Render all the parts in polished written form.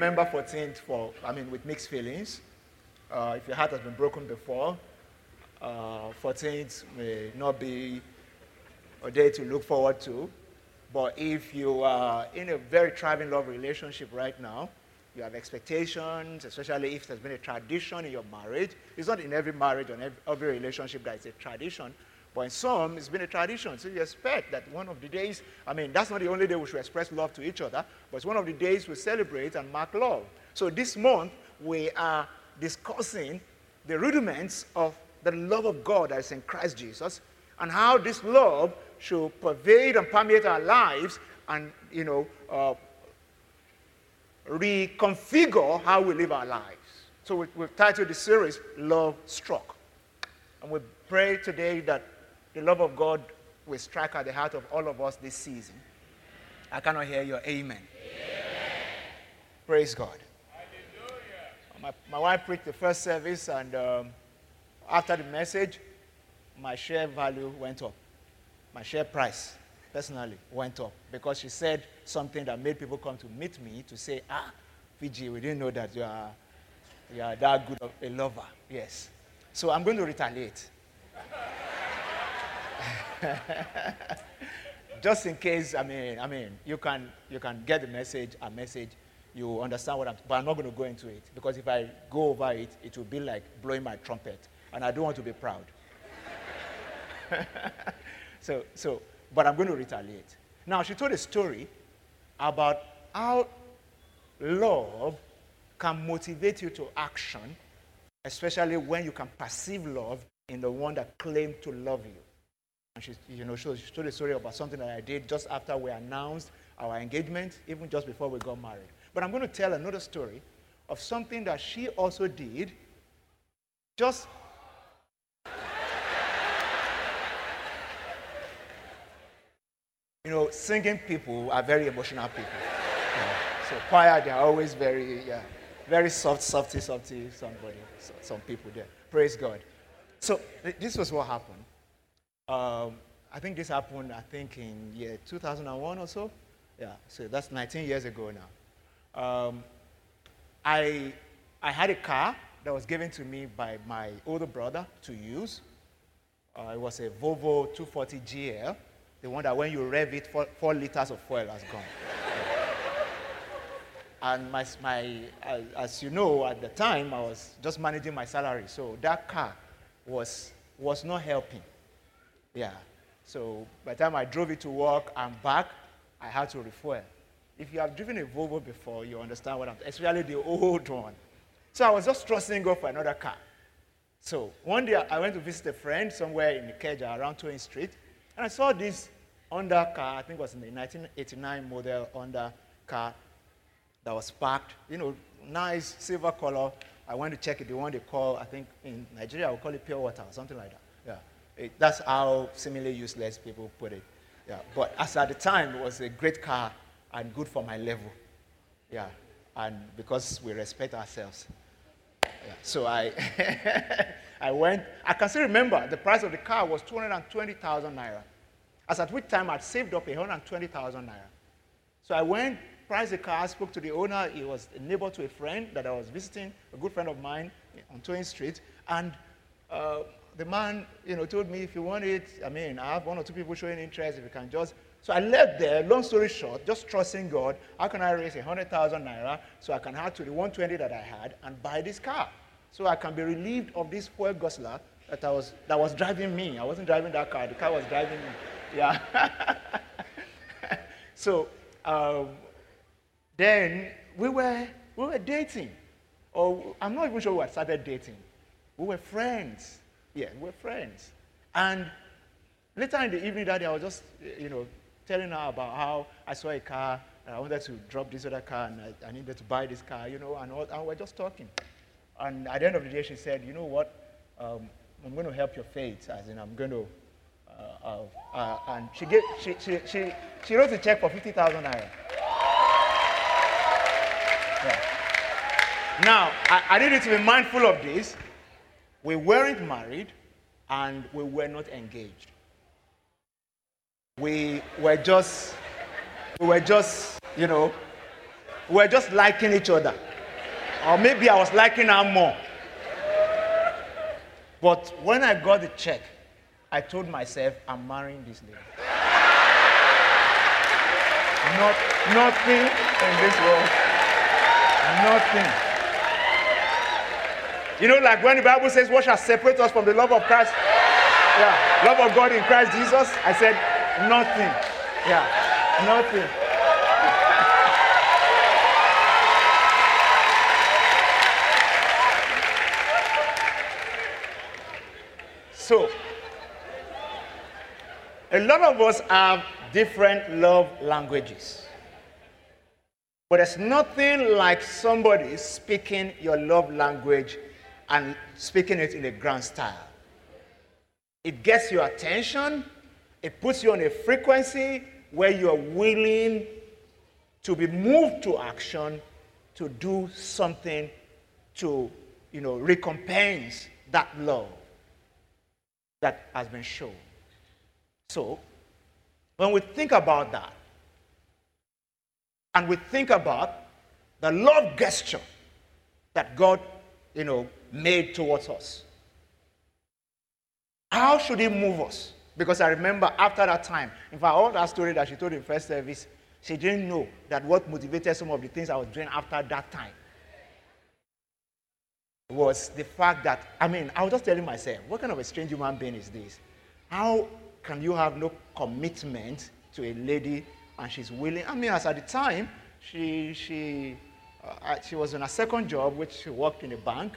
remember 14th with mixed feelings. If your heart has been broken before, 14th may not be a day to look forward to. But if you are in a very thriving love relationship right now, you have expectations, especially if there's been a tradition in your marriage. It's not in every marriage or every relationship that is a tradition, but in some, it's been a tradition. So you expect that one of the days, that's not the only day we should express love to each other, but it's one of the days we celebrate and mark love. So this month, we are discussing the rudiments of the love of God that is in Christ Jesus, and how this love should pervade and permeate our lives and, reconfigure how we live our lives. So we've titled the series, Love Struck. And we pray today that the love of God will strike at the heart of all of us this season. I cannot hear your amen. Amen. Praise God. Hallelujah. My wife preached the first service, and after the message, my share value went up. My share price, personally, went up because she said something that made people come to meet me to say, Fiji, we didn't know that you are that good of a lover. Yes. So I'm going to retaliate. Just in case, you can get the message, you understand what but I'm not going to go into it, because if I go over it, it will be like blowing my trumpet, and I don't want to be proud. But I'm going to retaliate. Now, she told a story about how love can motivate you to action, especially when you can perceive love in the one that claimed to love you. And she told a story about something that I did just after we announced our engagement, even just before we got married. But I'm going to tell another story of something that she also did just singing people are very emotional people. Yeah. So choir, they are always very softy, some people there. Praise God. So this was what happened. I think this happened, in year 2001 or so. Yeah, so that's 19 years ago now. I had a car that was given to me by my older brother to use. It was a Volvo 240 GL. The one that when you rev it, 4 liters of fuel has gone. And as you know, at the time, I was just managing my salary. So that car was not helping. Yeah. So by the time I drove it to work and back, I had to refuel. If you have driven a Volvo before, you understand what I'm saying, especially the old one. So I was just trusting God for another car. So one day, I went to visit a friend somewhere in Ikeja, around 20th Street. And I saw this Honda car, I think it was in the 1989 model Honda car that was parked, nice silver color. I went to check it, the one they call, I think in Nigeria, I would call it pure water or something like that. Yeah, that's how seemingly useless people put it. Yeah, but as at the time, it was a great car and good for my level. Yeah, and because we respect ourselves. Yeah. So I went. I can still remember the price of the car was 220,000 naira. As at which time I'd saved up 120,000 naira. So I went, priced the car, spoke to the owner. He was a neighbor to a friend that I was visiting, a good friend of mine on 20th Street. And the man, told me, if you want it, I have one or two people showing interest. If you can just. So I left there, long story short, just trusting God. How can I raise 100,000 naira so I can add to the 120 that I had and buy this car? So I can be relieved of this fuel guzzler that was driving me. I wasn't driving that car. The car was driving me. Yeah. So then we were dating. Or I'm not even sure we had started dating. We were friends. Yeah, we were friends. And later in the evening that day, I was just, telling her about how I saw a car and I wanted to drop this other car and I needed to buy this car, and we're just talking. And at the end of the day, she said, you know what, I'm going to help your faith, as in I'm going to, and she wrote a check for 50,000 naira. Yeah. Now, I needed to be mindful of this. We weren't married and we were not engaged. We were just We're just liking each other. Or maybe I was liking her more. But when I got the check, I told myself, I'm marrying this lady. Nothing in this world. Nothing. You know, like when the Bible says, what shall separate us from the love of Christ? Yeah, love of God in Christ Jesus. I said, nothing. Yeah, nothing. So, a lot of us have different love languages. But it's nothing like somebody speaking your love language and speaking it in a grand style. It gets your attention. It puts you on a frequency where you are willing to be moved to action, to do something to, you know, recompense that love that has been shown. So, when we think about that, and we think about the love gesture that God, you know, made towards us, how should it move us? Because I remember after that time, in fact, all that story that she told in first service, she didn't know that what motivated some of the things I was doing after that time was the fact that, I mean, I was just telling myself, what kind of a strange human being is this? How can you have no commitment to a lady and she's willing? I mean, as at the time, she was on her second job, which she worked in a bank.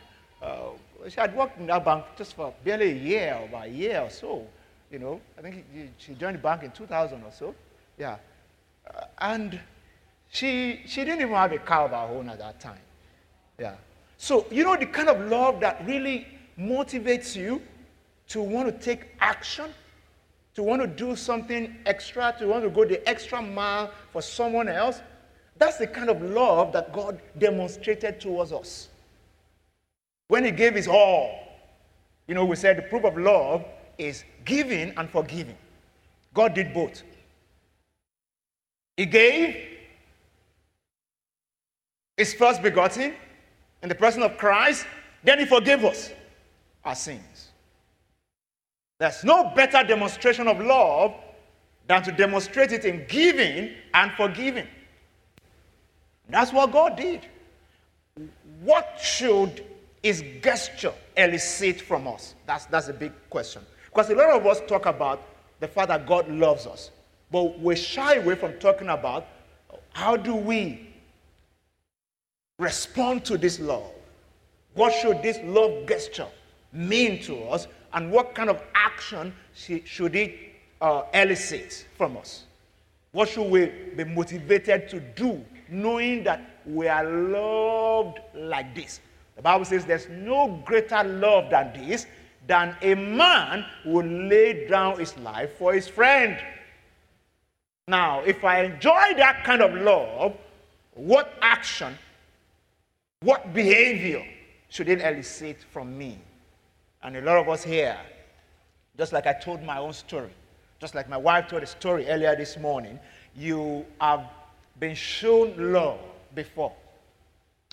She had worked in that bank just for barely a year, or about a year or so. You know, I think she joined the bank in 2000 or so. Yeah. And she didn't even have a car of her own at that time. Yeah. So, you know, the kind of love that really motivates you to want to take action, to want to do something extra, to want to go the extra mile for someone else, that's the kind of love that God demonstrated towards us. When he gave his all, you know, we said the proof of love is giving and forgiving. God did both. He gave his first begotten, in the person of Christ, then he forgave us our sins. There's no better demonstration of love than to demonstrate it in giving and forgiving. That's what God did. What should his gesture elicit from us? That's a big question. Because a lot of us talk about the fact that God loves us, but we shy away from talking about how do we respond to this love. What should this love gesture mean to us, and what kind of action should it elicit from us? What should we be motivated to do, knowing that we are loved like this? The Bible says there's no greater love than this, than a man who laid down his life for his friend. Now, if I enjoy that kind of love, what action, what behavior should it elicit from me? And a lot of us here, just like I told my own story, just like my wife told a story earlier this morning, you have been shown love before,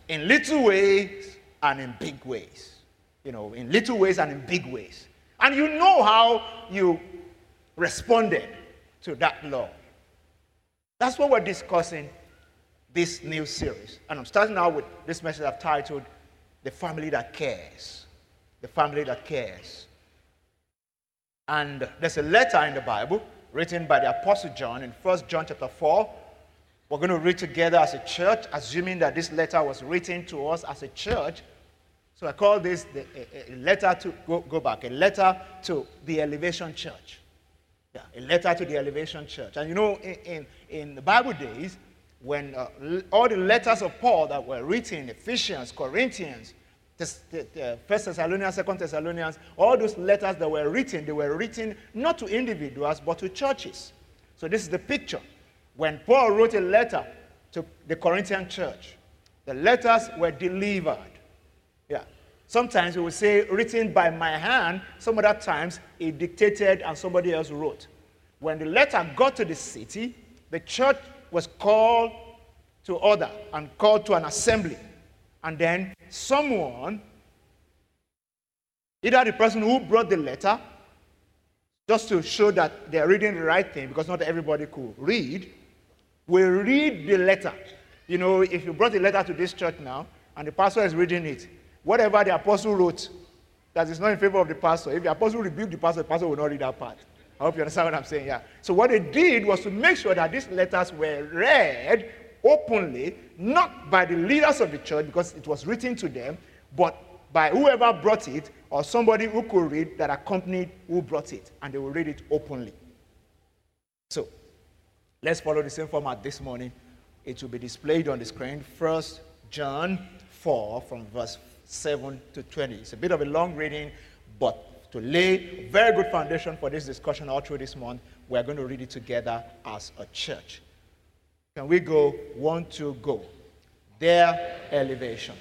in little ways and in big ways. You know, in little ways and in big ways. And you know how you responded to that love. That's what we're discussing this new series. And I'm starting out with this message I've titled, The Family That Cares. The Family That Cares. And there's a letter in the Bible written by the Apostle John in 1 John chapter 4. We're going to read together as a church, assuming that this letter was written to us as a church. So I call this a letter to the Elevation Church. Yeah, a letter to the Elevation Church. And you know, in the Bible days, when all the letters of Paul that were written, Ephesians, Corinthians, 1 Thessalonians, 2 Thessalonians, all those letters that were written, they were written not to individuals, but to churches. So this is the picture. When Paul wrote a letter to the Corinthian church, the letters were delivered. Yeah. Sometimes we will say, written by my hand. Some other times, it dictated and somebody else wrote. When the letter got to the city, the church was called to order and called to an assembly. And then someone, either the person who brought the letter, just to show that they're reading the right thing, because not everybody could read, will read the letter. You know, if you brought the letter to this church now, and the pastor is reading it, whatever the apostle wrote that is not in favor of the pastor, if the apostle rebuked the pastor will not read that part. I hope you understand what I'm saying, yeah. So what they did was to make sure that these letters were read openly, not by the leaders of the church, because it was written to them, but by whoever brought it, or somebody who could read that accompanied who brought it, and they will read it openly. So, let's follow the same format this morning. It will be displayed on the screen. 1 John 4 from verse 7 to 20. It's a bit of a long reading, but to lay a very good foundation for this discussion all through this month, we're going to read it together as a church. Can we go? 1, 2, go. Their elevation.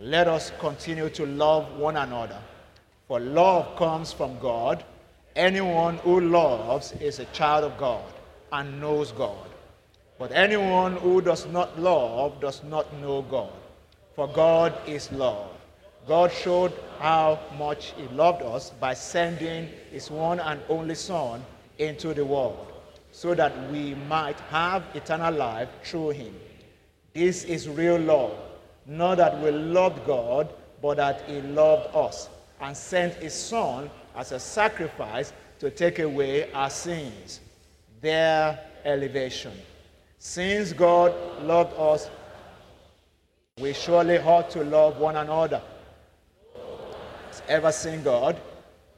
Let us continue to love one another, for love comes from God. Anyone who loves is a child of God and knows God. But anyone who does not love does not know God, for God is love. God showed how much he loved us by sending his one and only Son into the world, so that we might have eternal life through him. This is real love. Not that we loved God, but that he loved us and sent his Son as a sacrifice to take away our sins. Their elevation. Since God loved us, we surely ought to love one another. Has ever seen God?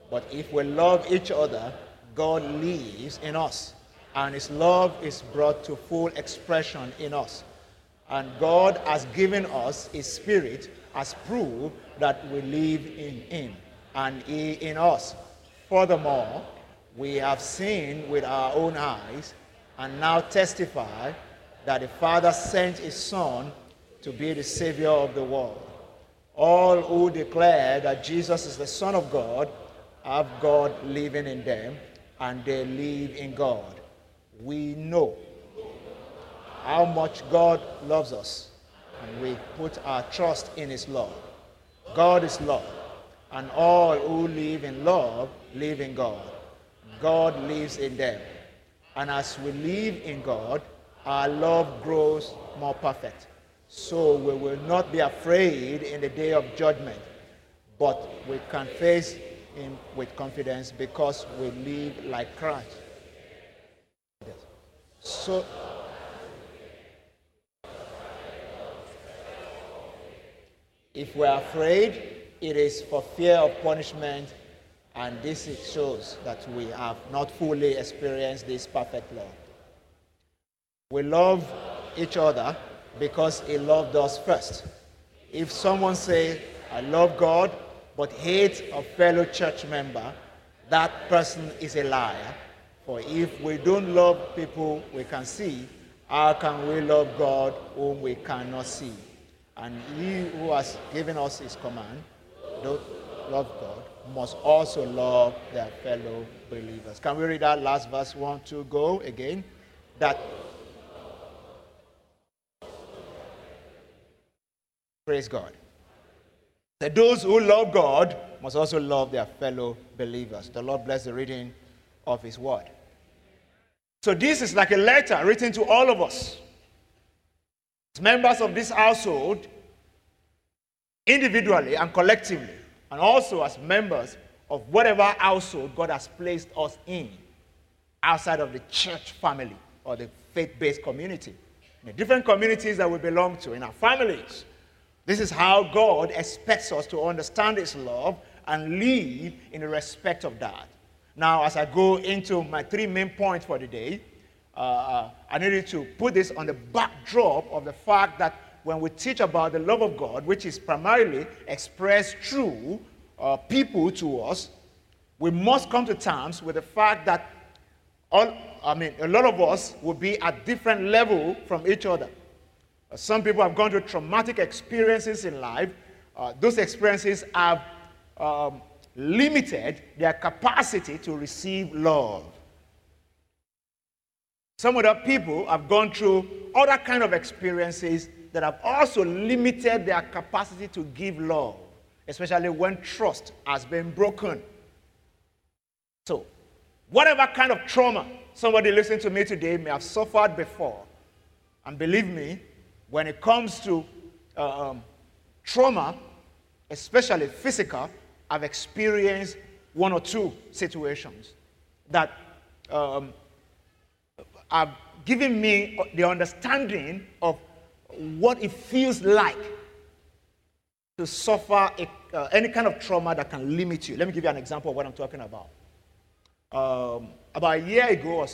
But if we love each other, God lives in us, and his love is brought to full expression in us. And God has given us his Spirit as proof that we live in him and he in us. Furthermore, we have seen with our own eyes and now testify that the Father sent his Son to be the Savior of the world. All who declare that Jesus is the Son of God have God living in them, and they live in God. We know how much God loves us, and we put our trust in his love. God is love, and all who live in love live in God. God lives in them. And as we live in God, our love grows more perfect. So we will not be afraid in the day of judgment, but we can face him with confidence because we live like Christ. So if we are afraid, it is for fear of punishment, and this shows that we have not fully experienced this perfect love. We love each other because he loved us first. If someone says, I love God, but hates a fellow church member, that person is a liar. For if we don't love people we can see, how can we love God whom we cannot see? And he who has given us his command, those who love God, must also love their fellow believers. Can we read that last verse? 1, 2, go again. That praise God. That those who love God must also love their fellow believers. The Lord bless the reading of his word. So this is like a letter written to all of us. Members of this household, individually and collectively, and also as members of whatever household God has placed us in, outside of the church family or the faith-based community, in the different communities that we belong to, in our families. This is how God expects us to understand his love and live in respect of that. Now, as I go into my three main points for the day, I needed to put this on the backdrop of the fact that when we teach about the love of God, which is primarily expressed through people to us, we must come to terms with the fact that a lot of us will be at different levels from each other. Some people have gone through traumatic experiences in life. Those experiences have limited their capacity to receive love. Some other people have gone through other kind of experiences that have also limited their capacity to give love, especially when trust has been broken. So, whatever kind of trauma somebody listening to me today may have suffered before, and believe me, when it comes to trauma, especially physical, I've experienced one or two situations that have given me the understanding of what it feels like to suffer any kind of trauma that can limit you. Let me give you an example of what I'm talking about. About a year ago,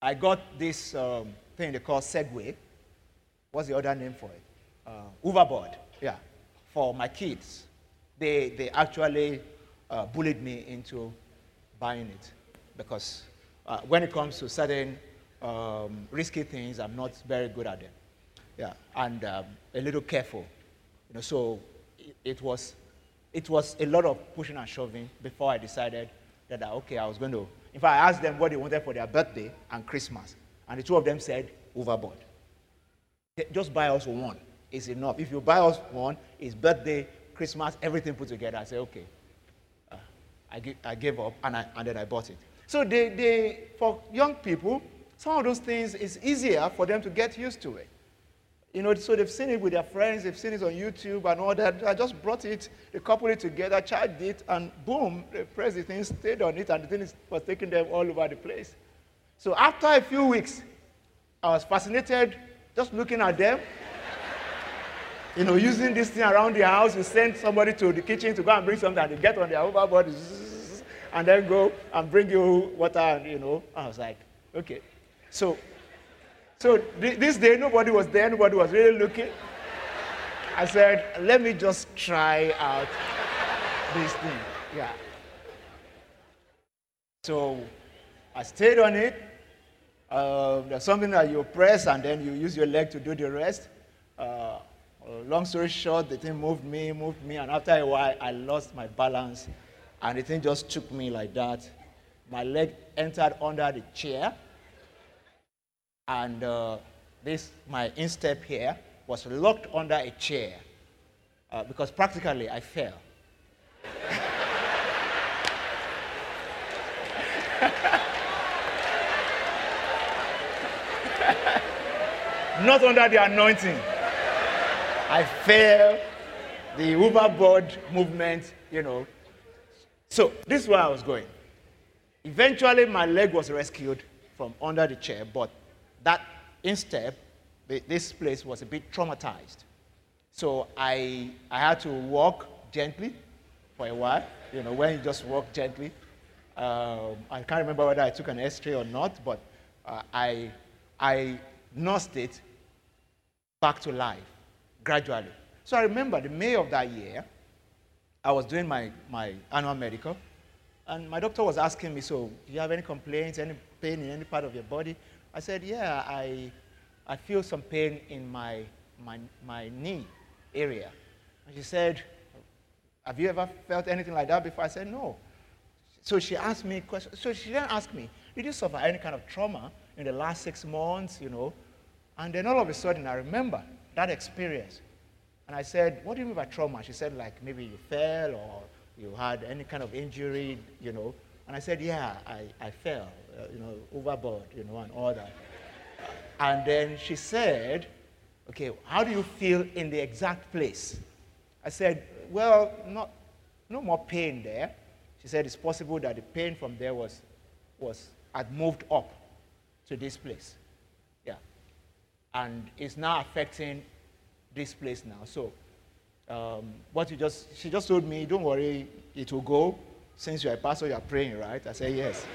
I got this thing they call Segway. What's the other name for it? Hoverboard. Yeah, for my kids. They actually bullied me into buying it because when it comes to certain risky things, I'm not very good at them. Yeah, and a little careful. You know, so it was a lot of pushing and shoving before I decided that, okay, I was going to. In fact, I asked them what they wanted for their birthday and Christmas, and the two of them said, hoverboard. Just buy us one. It's enough. If you buy us one, it's birthday, Christmas, everything put together. I said, okay. I gave up, and then I bought it. So they, for young people, some of those things, it's easier for them to get used to it. You know, so they've seen it with their friends, they've seen it on YouTube and all that. I just brought it, they coupled it together, charged it, and boom, they pressed the thing, stayed on it, and the thing was taking them all over the place. So after a few weeks, I was fascinated just looking at them. You know, using this thing around the house, you send somebody to the kitchen to go and bring something, and they get on their hoverboard, and then go and bring you water, and you know. I was like, okay. So this day, nobody was there. Nobody was really looking. I said, let me just try out this thing. Yeah. So I stayed on it. There's something that you press, and then you use your leg to do the rest. Long story short, the thing moved me, and after a while, I lost my balance, and the thing just took me like that. My leg entered under the chair. And this, my instep here, was locked under a chair because practically I fell. Not under the anointing. I fell, the hoverboard movement, you know. So this is where I was going. Eventually, my leg was rescued from under the chair, but that instep, this place was a bit traumatized. So I had to walk gently for a while. You know, when you just walk gently. I can't remember whether I took an X-ray or not, but I nursed it back to life gradually. So I remember the May of that year, I was doing my annual medical, and my doctor was asking me, so do you have any complaints, any pain in any part of your body? I said, yeah, I feel some pain in my knee area. And she said, have you ever felt anything like that before? I said, no. So she asked me questions. So she then asked me, did you suffer any kind of trauma in the last 6 months, you know? And then all of a sudden, I remember that experience. And I said, what do you mean by trauma? She said, like, maybe you fell or you had any kind of injury, you know? And I said, yeah, I fell, you know, overboard, you know, and all that. And then she said, okay, how do you feel in the exact place? I said, well, no more pain there. She said, it's possible that the pain from there had moved up to this place. Yeah. And it's now affecting this place now. So she just told me, don't worry, it will go. Since you're a pastor, you're praying, right? I said, yes.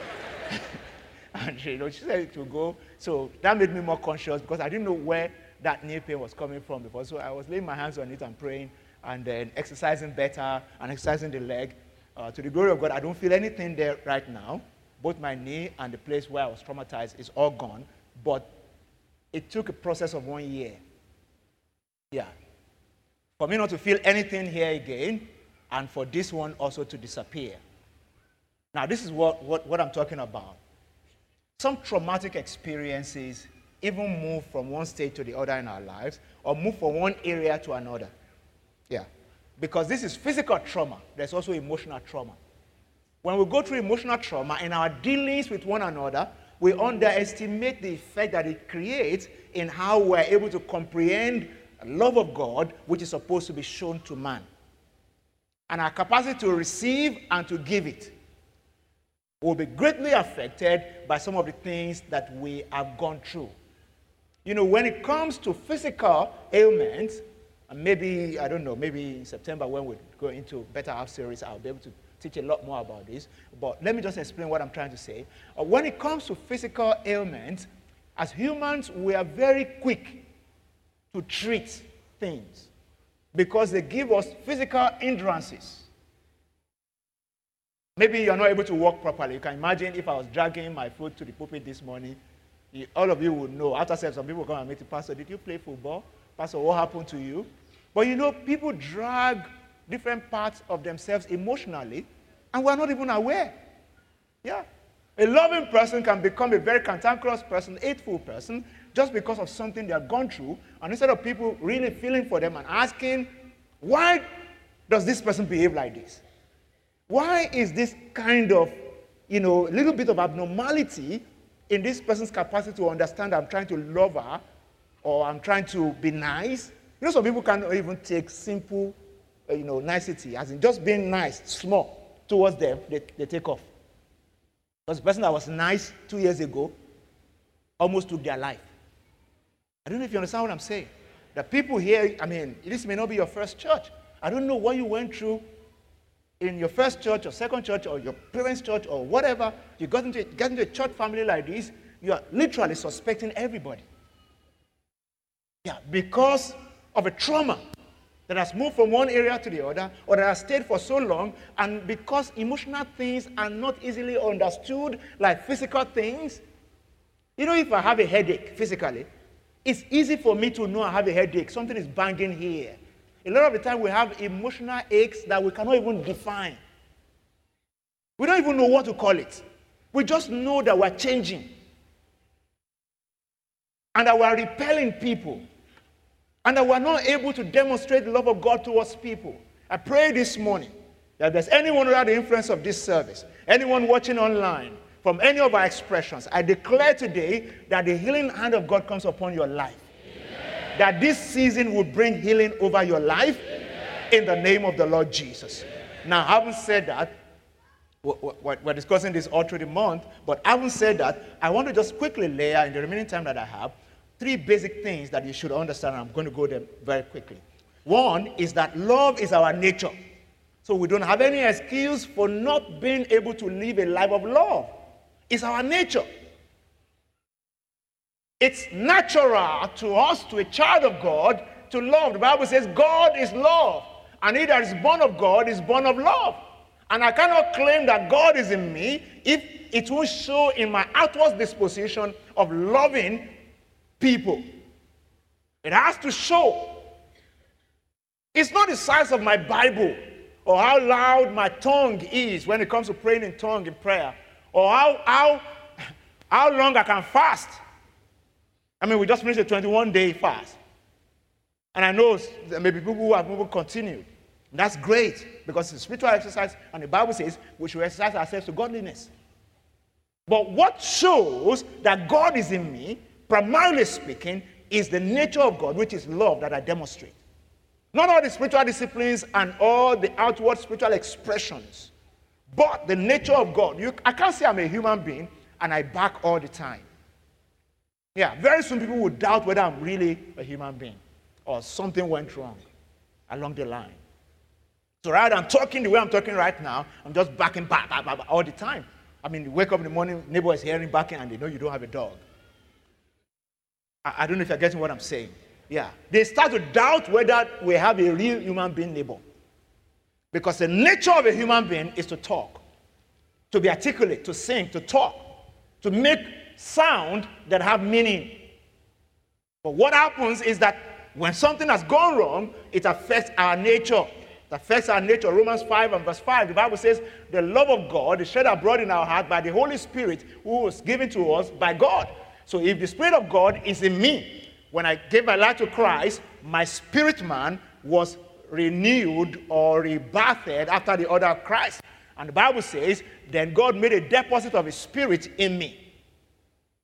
And you know, she said it will go. So that made me more conscious because I didn't know where that knee pain was coming from before. So I was laying my hands on it and praying and then exercising better and exercising the leg. To the glory of God, I don't feel anything there right now. Both my knee and the place where I was traumatized is all gone. But it took a process of 1 year. Yeah. For me not to feel anything here again and for this one also to disappear. Now, this is what I'm talking about. Some traumatic experiences even move from one stage to the other in our lives, or move from one area to another. Yeah. Because this is physical trauma. There's also emotional trauma. When we go through emotional trauma in our dealings with one another, we underestimate the effect that it creates in how we're able to comprehend the love of God, which is supposed to be shown to man, and our capacity to receive and to give it will be greatly affected by some of the things that we have gone through. You know, when it comes to physical ailments, and maybe, I don't know, maybe in September when we go into Better Half series, I'll be able to teach a lot more about this, but let me just explain what I'm trying to say. When it comes to physical ailments, as humans, we are very quick to treat things because they give us physical hindrances. Maybe you're not able to walk properly. You can imagine if I was dragging my foot to the pulpit this morning, all of you would know. After service, some people come and meet the pastor, did you play football? Pastor, what happened to you? But you know, people drag different parts of themselves emotionally, and we're not even aware. Yeah. A loving person can become a very cantankerous person, hateful person, just because of something they have gone through, and instead of people really feeling for them and asking, why does this person behave like this? Why is this kind of, you know, little bit of abnormality in this person's capacity to understand I'm trying to love her, or I'm trying to be nice? You know, some people can't even take simple, you know, nicety, as in just being nice, small, towards them, they take off. Because the person that was nice 2 years ago almost took their life. I don't know if you understand what I'm saying. The people here, I mean, this may not be your first church. I don't know what you went through in your first church or second church or your parents' church or whatever. You got into a church family like this, you are literally suspecting everybody. Yeah, because of a trauma that has moved from one area to the other, or that has stayed for so long, and because emotional things are not easily understood like physical things. You know, if I have a headache physically, it's easy for me to know I have a headache. Something is banging here. A lot of the time we have emotional aches that we cannot even define. We don't even know what to call it. We just know that we're changing, and that we're repelling people, and that we're not able to demonstrate the love of God towards people. I pray this morning that there's anyone under the influence of this service, anyone watching online, from any of our expressions, I declare today that the healing hand of God comes upon your life. Amen. That this season will bring healing over your life. Amen. In the name of the Lord Jesus. Amen. Now, having said that, we're discussing this all through the month, but having said that, I want to just quickly layer in the remaining time that I have, three basic things that you should understand, and I'm going to go there very quickly. One is that love is our nature. So we don't have any excuse for not being able to live a life of love. It's our nature. It's natural to us, to a child of God, to love. The Bible says God is love, and he that is born of God is born of love. And I cannot claim that God is in me if it will show in my outward disposition of loving people. It has to show. It's not the size of my Bible, or how loud my tongue is when it comes to praying in tongue in prayer, or how long I can fast. I mean, we just finished a 21-day fast. And I know there may be people who have continued. That's great, because it's spiritual exercise, and the Bible says we should exercise ourselves to godliness. But what shows that God is in me, primarily speaking, is the nature of God, which is love, that I demonstrate. Not all the spiritual disciplines and all the outward spiritual expressions, but the nature of God. I can't say I'm a human being and I bark all the time. Yeah, very soon people will doubt whether I'm really a human being or something went wrong along the line. So rather than talking the way I'm talking right now, I'm just barking all the time. I mean, you wake up in the morning, neighbor is hearing barking, and they know you don't have a dog. I don't know if you're getting what I'm saying. Yeah. They start to doubt whether we have a real human being neighbor. Because the nature of a human being is to talk, to be articulate, to sing, to talk, to make sound that have meaning. But what happens is that when something has gone wrong, it affects our nature. that affects our nature. Romans 5 and verse 5, the Bible says, the love of God is shed abroad in our heart by the Holy Spirit who was given to us by God. So if the Spirit of God is in me, when I gave my life to Christ, my spirit man was renewed or rebathed after the order of Christ. And the Bible says, then God made a deposit of his spirit in me.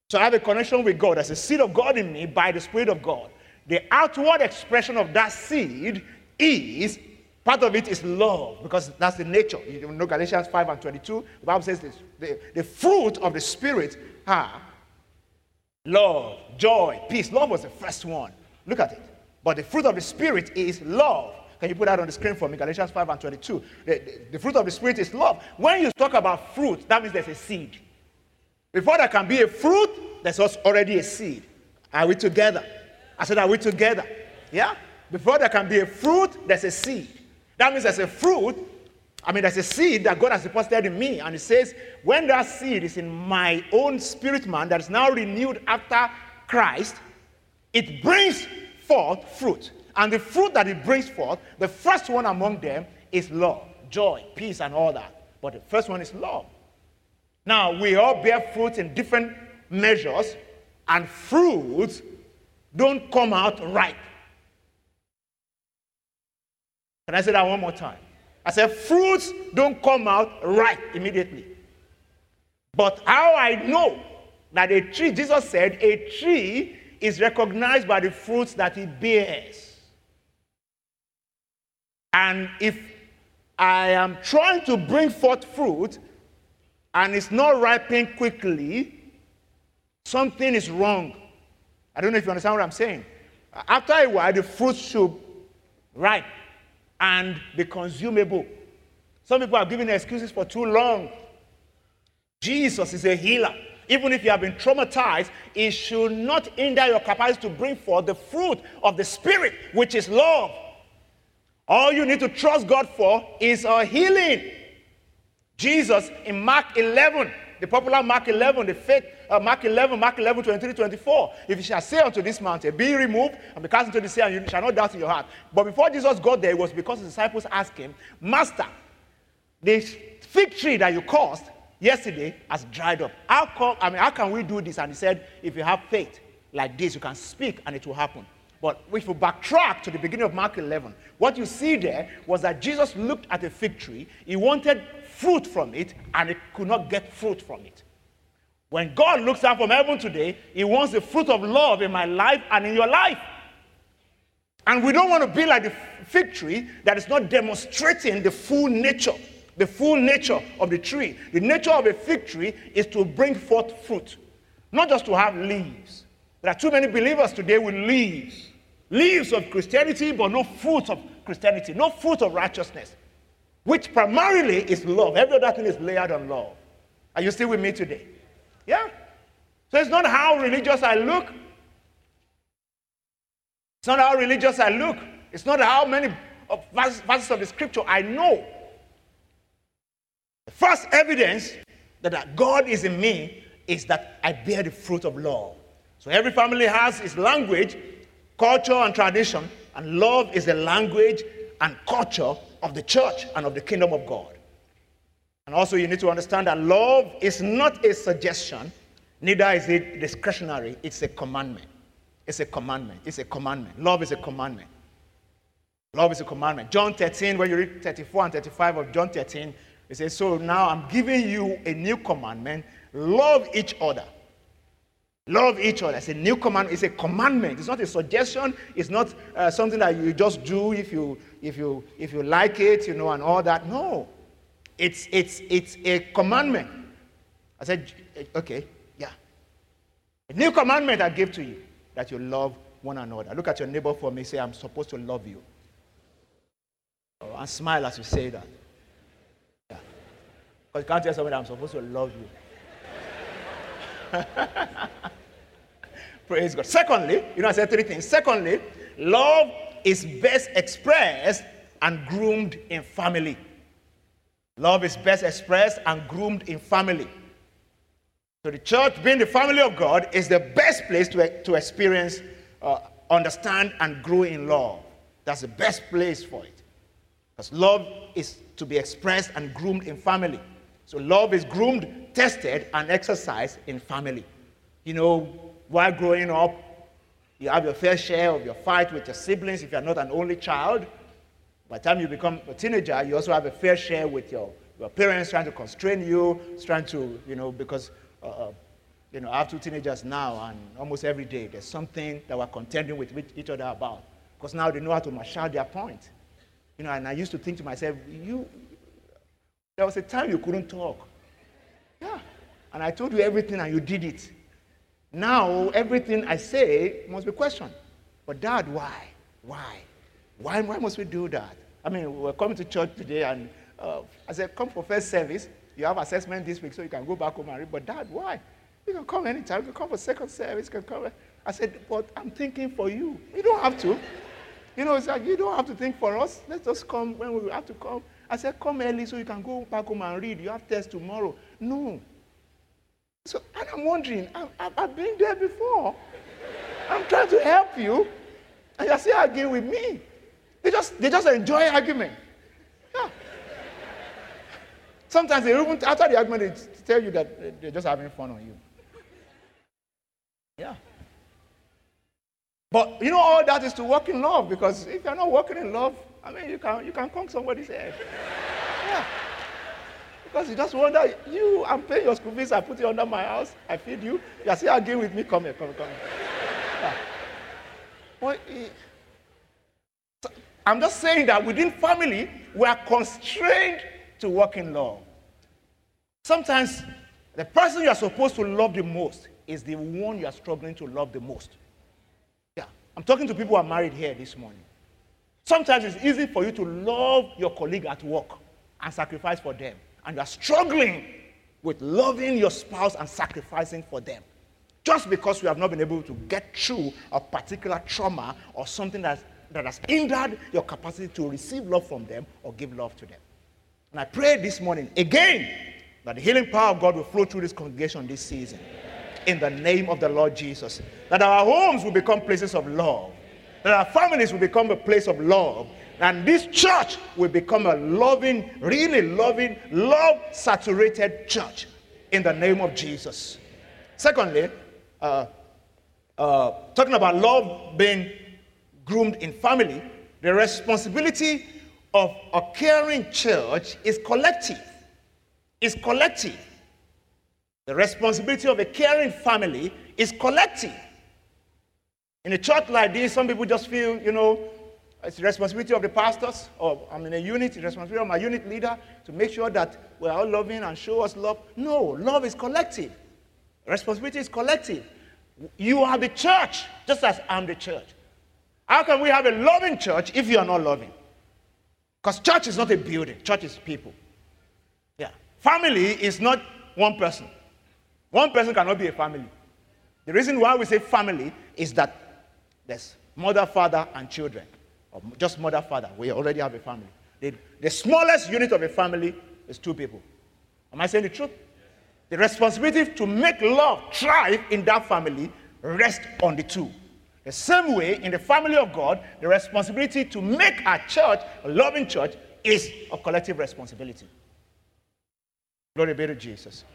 So I have a connection with God. There's a seed of God in me by the Spirit of God. The outward expression of that seed is, part of it is love, because that's the nature. You know, Galatians 5 and 22, the Bible says this, the fruit of the Spirit are love, joy, peace. Love was the first one. Look at it. But the fruit of the Spirit is love. Can you put that on the screen for me? Galatians 5 and 22. The fruit of the Spirit is love. When you talk about fruit, that means there's a seed. Before there can be a fruit, there's already a seed. Are we together? I said, are we together? Yeah? Before there can be a fruit, there's a seed. That means there's a fruit, there's a seed that God has deposited in me. And it says, when that seed is in my own spirit man that is now renewed after Christ, it brings forth fruit. And the fruit that it brings forth, the first one among them is love, joy, peace, and all that. But the first one is love. Now, we all bear fruit in different measures, and fruits don't come out ripe. Can I say that one more time? I said, fruits don't come out ripe immediately. But how I know that a tree, Jesus said, a tree is recognized by the fruits that it bears. And if I am trying to bring forth fruit, and it's not ripening quickly, something is wrong. I don't know if you understand what I'm saying. After a while, the fruit should ripe and be consumable. Some people are giving excuses for too long. Jesus is a healer. Even if you have been traumatized, it should not hinder your capacity to bring forth the fruit of the Spirit, which is love. All you need to trust God for is a healing. Jesus in Mark 11, the popular Mark 11, the faith, Mark 11, 23, 24. If you shall say unto this mountain, be removed and be cast into the sea, and you shall not doubt in your heart. But before Jesus got there, it was because the disciples asked him, Master, the fig tree that you caused yesterday has dried up. How can we do this? And he said, if you have faith like this, you can speak and it will happen. But if you backtrack to the beginning of Mark 11, what you see there was that Jesus looked at a fig tree. He wanted fruit from it, and it could not get fruit from it. When God looks down from heaven today, he wants the fruit of love in my life and in your life. And we don't want to be like the fig tree that is not demonstrating the full nature of the tree. The nature of a fig tree is to bring forth fruit, not just to have leaves. There are too many believers today with leaves. Leaves of Christianity, but no fruit of Christianity, no fruit of righteousness, which primarily is love. Every other thing is layered on love. Are you still with me today? Yeah? So it's not how religious I look. It's not how religious I look. It's not how many verses of the scripture I know. The first evidence that God is in me is that I bear the fruit of love. So every family has its language, culture, and tradition, and love is the language and culture of the church and of the kingdom of God. And also you need to understand that love is not a suggestion, neither is it discretionary. It's a commandment. It's a commandment. It's a commandment. Love is a commandment. Love is a commandment. John 13, when you read 34 and 35 of John 13, it says, so now I'm giving you a new commandment. Love each other. Love each other. It's a new commandment. It's a commandment. It's not a suggestion. It's not something that you just do if you like it, you know, and all that. No, it's a commandment. I said, okay, yeah. A new commandment I give to you, that you love one another. Look at your neighbor for me. Say, I'm supposed to love you. Oh, and smile as you say that. Yeah. Because you can't tell somebody I'm supposed to love you. Praise God. Secondly, I said three things. Secondly, love is best expressed and groomed in family. Love is best expressed and groomed in family. So the church, being the family of God, is the best place to experience, understand, and grow in love. That's the best place for it. Because love is to be expressed and groomed in family. So love is groomed, tested, and exercised in family. You know, while growing up, you have your fair share of your fight with your siblings if you're not an only child. By the time you become a teenager, you also have a fair share with your parents trying to constrain you, trying to, you know, because, I have two teenagers now, and almost every day there's something that we're contending with each other about. Because now they know how to marshal their point. You know, and I used to think to myself, there was a time you couldn't talk. Yeah. And I told you everything and you did it. Now, everything I say must be questioned. But Dad, why? Why must we do that? I mean, we're coming to church today, and I said, come for first service. You have assessment this week, so you can go back home and read. But Dad, why? You can come anytime. You can come for second service. You can come. I said, but I'm thinking for you. You don't have to. You know, it's like, you don't have to think for us. Let's just come when we have to come. I said, come early so you can go back home and read. You have test tomorrow. No. So, and I'm wondering, I've been there before. I'm trying to help you. And you're still arguing with me. They just enjoy argument. Yeah. Sometimes they even, after the argument, they tell you that they're just having fun on you. Yeah. But you know, all that is to walk in love, because if you're not walking in love, I mean, you can conk somebody's head. Yeah. Because you just wonder, I'm paying your school fees, I put you under my house, I feed you, you're still arguing with me, come here. Yeah. Well, I'm just saying that within family, we are constrained to walk in love. Sometimes the person you are supposed to love the most is the one you are struggling to love the most. Yeah, I'm talking to people who are married here this morning. Sometimes it's easy for you to love your colleague at work and sacrifice for them. And you are struggling with loving your spouse and sacrificing for them. Just because you have not been able to get through a particular trauma or something that has hindered your capacity to receive love from them or give love to them. And I pray this morning, again, that the healing power of God will flow through this congregation this season. In the name of the Lord Jesus. That our homes will become places of love. That our families will become a place of love. And this church will become a loving, really loving, love-saturated church. In the name of Jesus. Secondly, talking about love being groomed in family, the responsibility of a caring church is collective. It's collective. The responsibility of a caring family is collective. In a church like this, some people just feel, you know, it's the responsibility of the pastors, or I'm in a unit, the responsibility of my unit leader to make sure that we're all loving and show us love. No, love is collective. Responsibility is collective. You are the church, just as I'm the church. How can we have a loving church if you are not loving? Because church is not a building. Church is people. Yeah. Family is not one person. One person cannot be a family. The reason why we say family is that there's mother, father, and children. Or just mother, father. We already have a family. The smallest unit of a family is two people. Am I saying the truth? The responsibility to make love thrive in that family rests on the two. The same way, in the family of God, the responsibility to make our church a loving church is a collective responsibility. Glory be to Jesus.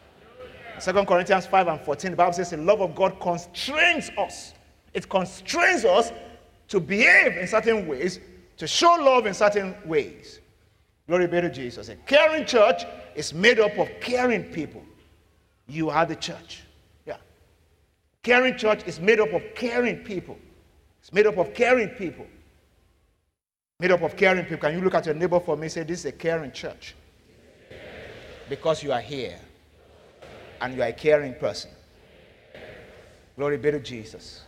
2 Corinthians 5:14, the Bible says the love of God constrains us. It constrains us to behave in certain ways, to show love in certain ways. Glory be to Jesus. A caring church is made up of caring people. You are the church. Caring church is made up of caring people. It's made up of caring people. Made up of caring people. Can you look at your neighbor for me and say, this is a caring church? Because you are here. And you are a caring person. Glory be to Jesus.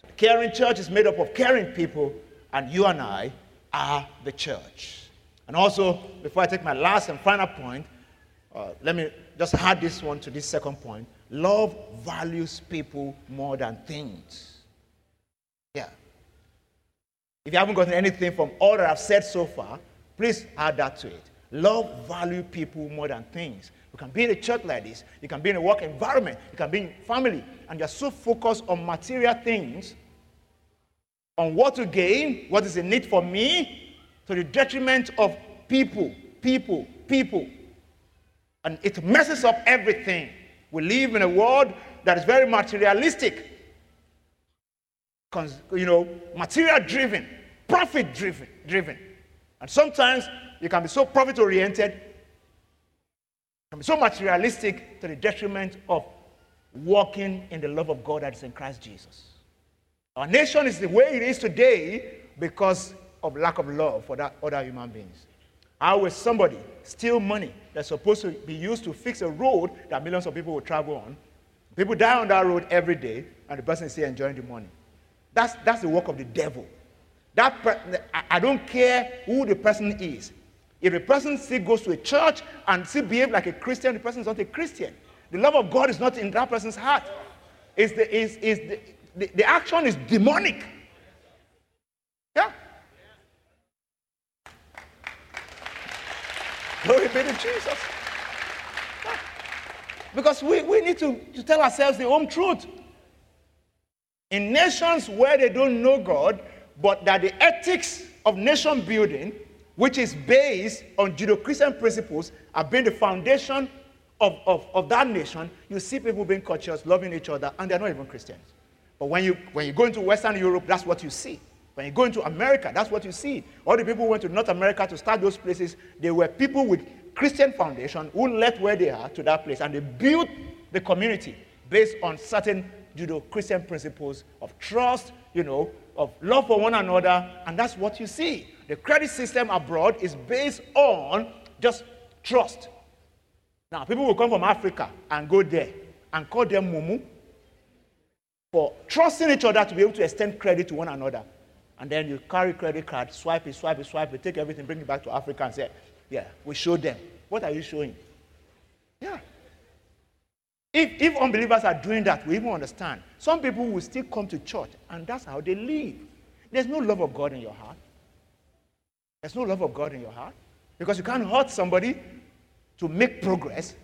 So the caring church is made up of caring people. And you and I are the church. And also, before I take my last and final point, let me just add this one to this second point. Love values people more than things. Yeah. If you haven't gotten anything from all that I've said so far, please add that to it. Love values people more than things. You can be in a church like this. You can be in a work environment. You can be in family. And you're so focused on material things, on what to gain, what is the need for me, to the detriment of people. And it messes up everything. We live in a world that is very materialistic, material-driven, profit-driven. And sometimes you can be so profit-oriented, you can be so materialistic to the detriment of walking in the love of God that is in Christ Jesus. Our nation is the way it is today because of lack of love for that other human beings. How will somebody steal money that's supposed to be used to fix a road that millions of people will travel on? People die on that road every day, and the person is here enjoying the money. That's the work of the devil. I don't care who the person is. If a person still goes to a church and still behaves like a Christian, the person is not a Christian. The love of God is not in that person's heart. The action is demonic. Yeah? Glory be to Jesus. Yeah. Because we need to tell ourselves the home truth. In nations where they don't know God, but that the ethics of nation building, which is based on Judeo-Christian principles, are being the foundation of that nation, you see people being courteous, loving each other, and they're not even Christians. But when you go into Western Europe, that's what you see. When you go into America, that's what you see. All the people who went to North America to start those places, they were people with Christian foundation who left where they are to that place, and they built the community based on certain Judeo-Christian principles of trust, of love for one another, and that's what you see. The credit system abroad is based on just trust. Now, people will come from Africa and go there and call them mumu for trusting each other to be able to extend credit to one another. And then you carry credit card, swipe it, take everything, bring it back to Africa and say, yeah, we show them. What are you showing? Yeah. If unbelievers are doing that, we even understand. Some people will still come to church, and that's how they live. There's no love of God in your heart. There's no love of God in your heart. Because you can't hurt somebody to make progress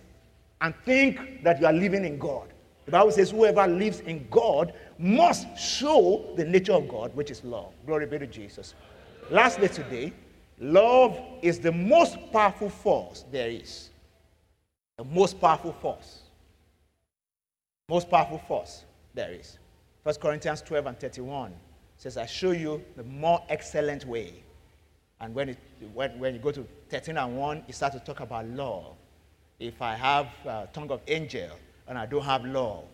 and think that you are living in God. The Bible says whoever lives in God must show the nature of God, which is love. Glory be to Jesus. Lastly today, love is the most powerful force there is. The most powerful force. Most powerful force there is. 1 Corinthians 12:31 says, I show you the more excellent way. And when you go to 13:1, you start to talk about love. If I have a tongue of angel and I don't have love,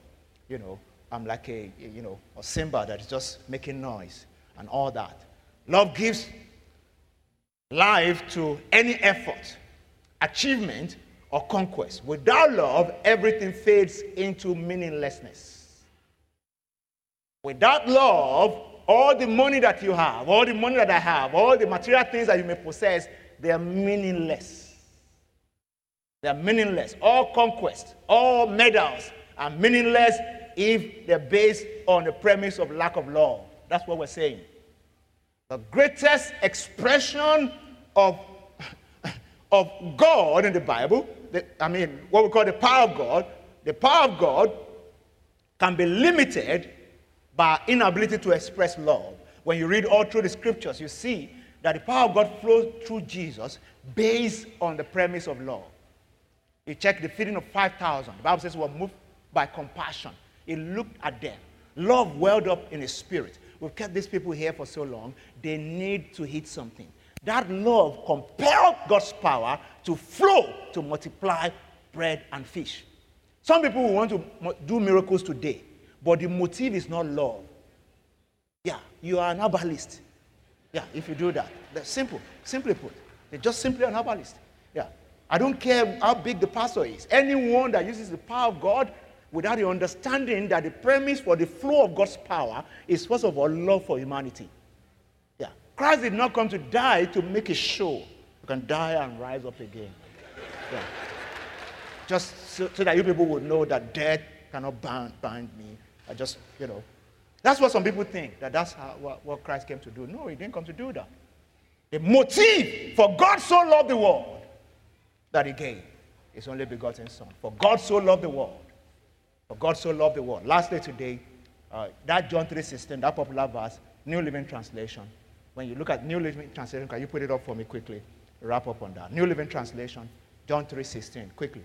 I'm like a cymbal that is just making noise and all that. Love gives life to any effort, achievement, or conquest. Without love, everything fades into meaninglessness. Without love, all the money that you have, all the money that I have, all the material things that you may possess, they are meaningless. They are meaningless. All conquests, all medals are meaningless if they're based on the premise of lack of love. That's what we're saying. The greatest expression of God in the Bible, what we call the power of God can be limited by inability to express love. When you read all through the scriptures, you see that the power of God flows through Jesus based on the premise of love. He checked the feeding of 5,000. The Bible says we were moved by compassion. He looked at them. Love welled up in his spirit. We've kept these people here for so long. They need to eat something. That love compelled God's power to flow to multiply bread and fish. Some people who want to do miracles today, but the motive is not love. Yeah, you are an herbalist. Yeah, if you do that. That's simple. Simply put. They're just simply an herbalist. Yeah. I don't care how big the pastor is. Anyone that uses the power of God without the understanding that the premise for the flow of God's power is, first of all, love for humanity. Yeah. Christ did not come to die to make a show. You can die and rise up again. Yeah. Just so that you people would know that death cannot bind me. I just, That's what some people think, that's what Christ came to do. No, he didn't come to do that. The motive, for God so loved the world, that he gave his only begotten son. For God so loved the world. For God so loved the world. Lastly today, that John 3:16, that popular verse, New Living Translation, When you look at New Living Translation, can you put it up for me quickly? Wrap up on that. New Living Translation, John 3:16. Quickly.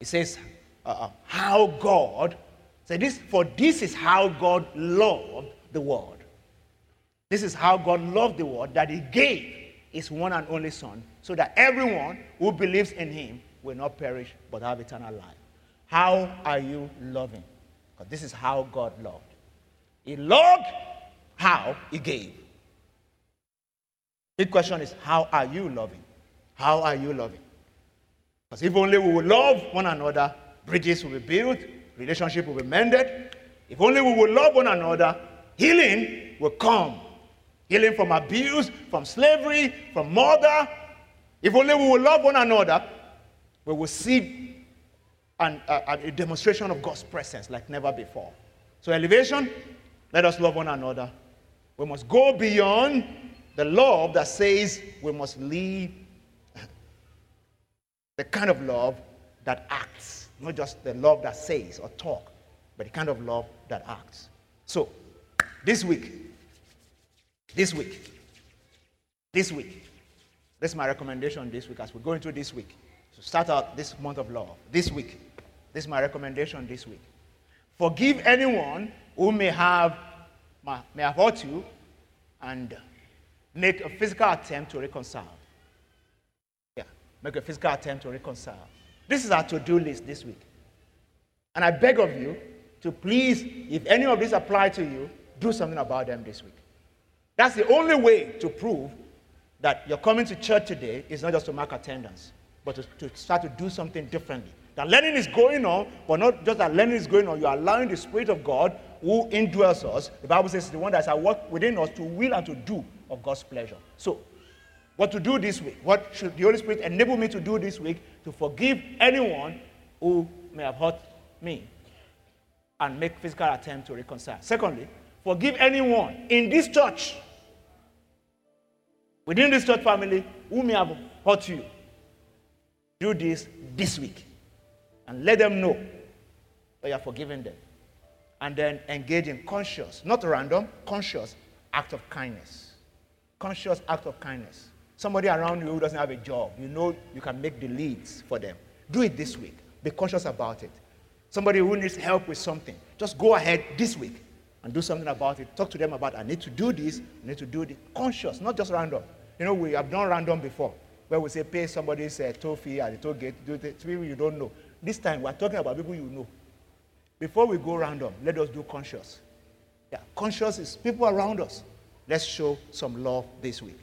It says, how God, so this, for this is how God loved the world. This is how God loved the world, that he gave his one and only son, so that everyone who believes in him will not perish but have eternal life. How are you loving? Because this is how God loved. He loved how he gave. The question is, how are you loving? How are you loving? Because if only we will love one another, bridges will be built, relationship will be mended. If only we will love one another, healing will come. Healing from abuse, from slavery, from murder. If only we will love one another, we will see a demonstration of God's presence like never before. So elevation, let us love one another. We must go beyond the love that says we must live, the kind of love that acts, not just the love that says or talk, but the kind of love that acts. So this week, this is my recommendation this week as we go into this week. So start out this month of love. This is my recommendation this week. Forgive anyone who may have hurt you and make a physical attempt to reconcile. Yeah, make a physical attempt to reconcile. This is our to-do list this week. And I beg of you to please, if any of this apply to you, do something about them this week. That's the only way to prove that you're coming to church today is not just to mark attendance, but to start to do something differently. That learning is going on, but not just that learning is going on, you are allowing the Spirit of God who indwells us. The Bible says the one that is at work within us to will and to do of God's pleasure. So, what to do this week? What should the Holy Spirit enable me to do this week? To forgive anyone who may have hurt me and make physical attempt to reconcile. Secondly, forgive anyone in this church, within this church family, who may have hurt you. Do this week and let them know that you are forgiving them. And then engage in conscious, not random, conscious act of kindness. Conscious act of kindness. Somebody around you who doesn't have a job, you know you can make the leads for them. Do it this week. Be conscious about it. Somebody who needs help with something, just go ahead this week and do something about it. Talk to them about, I need to do this, I need to do this. Conscious, not just random. You know, we have done random before, where we say pay somebody's toll fee at the toll gate, do the people you don't know. This time, we're talking about people you know. Before we go random, let us do conscious. Yeah, conscious is people around us. Let's show some love this week.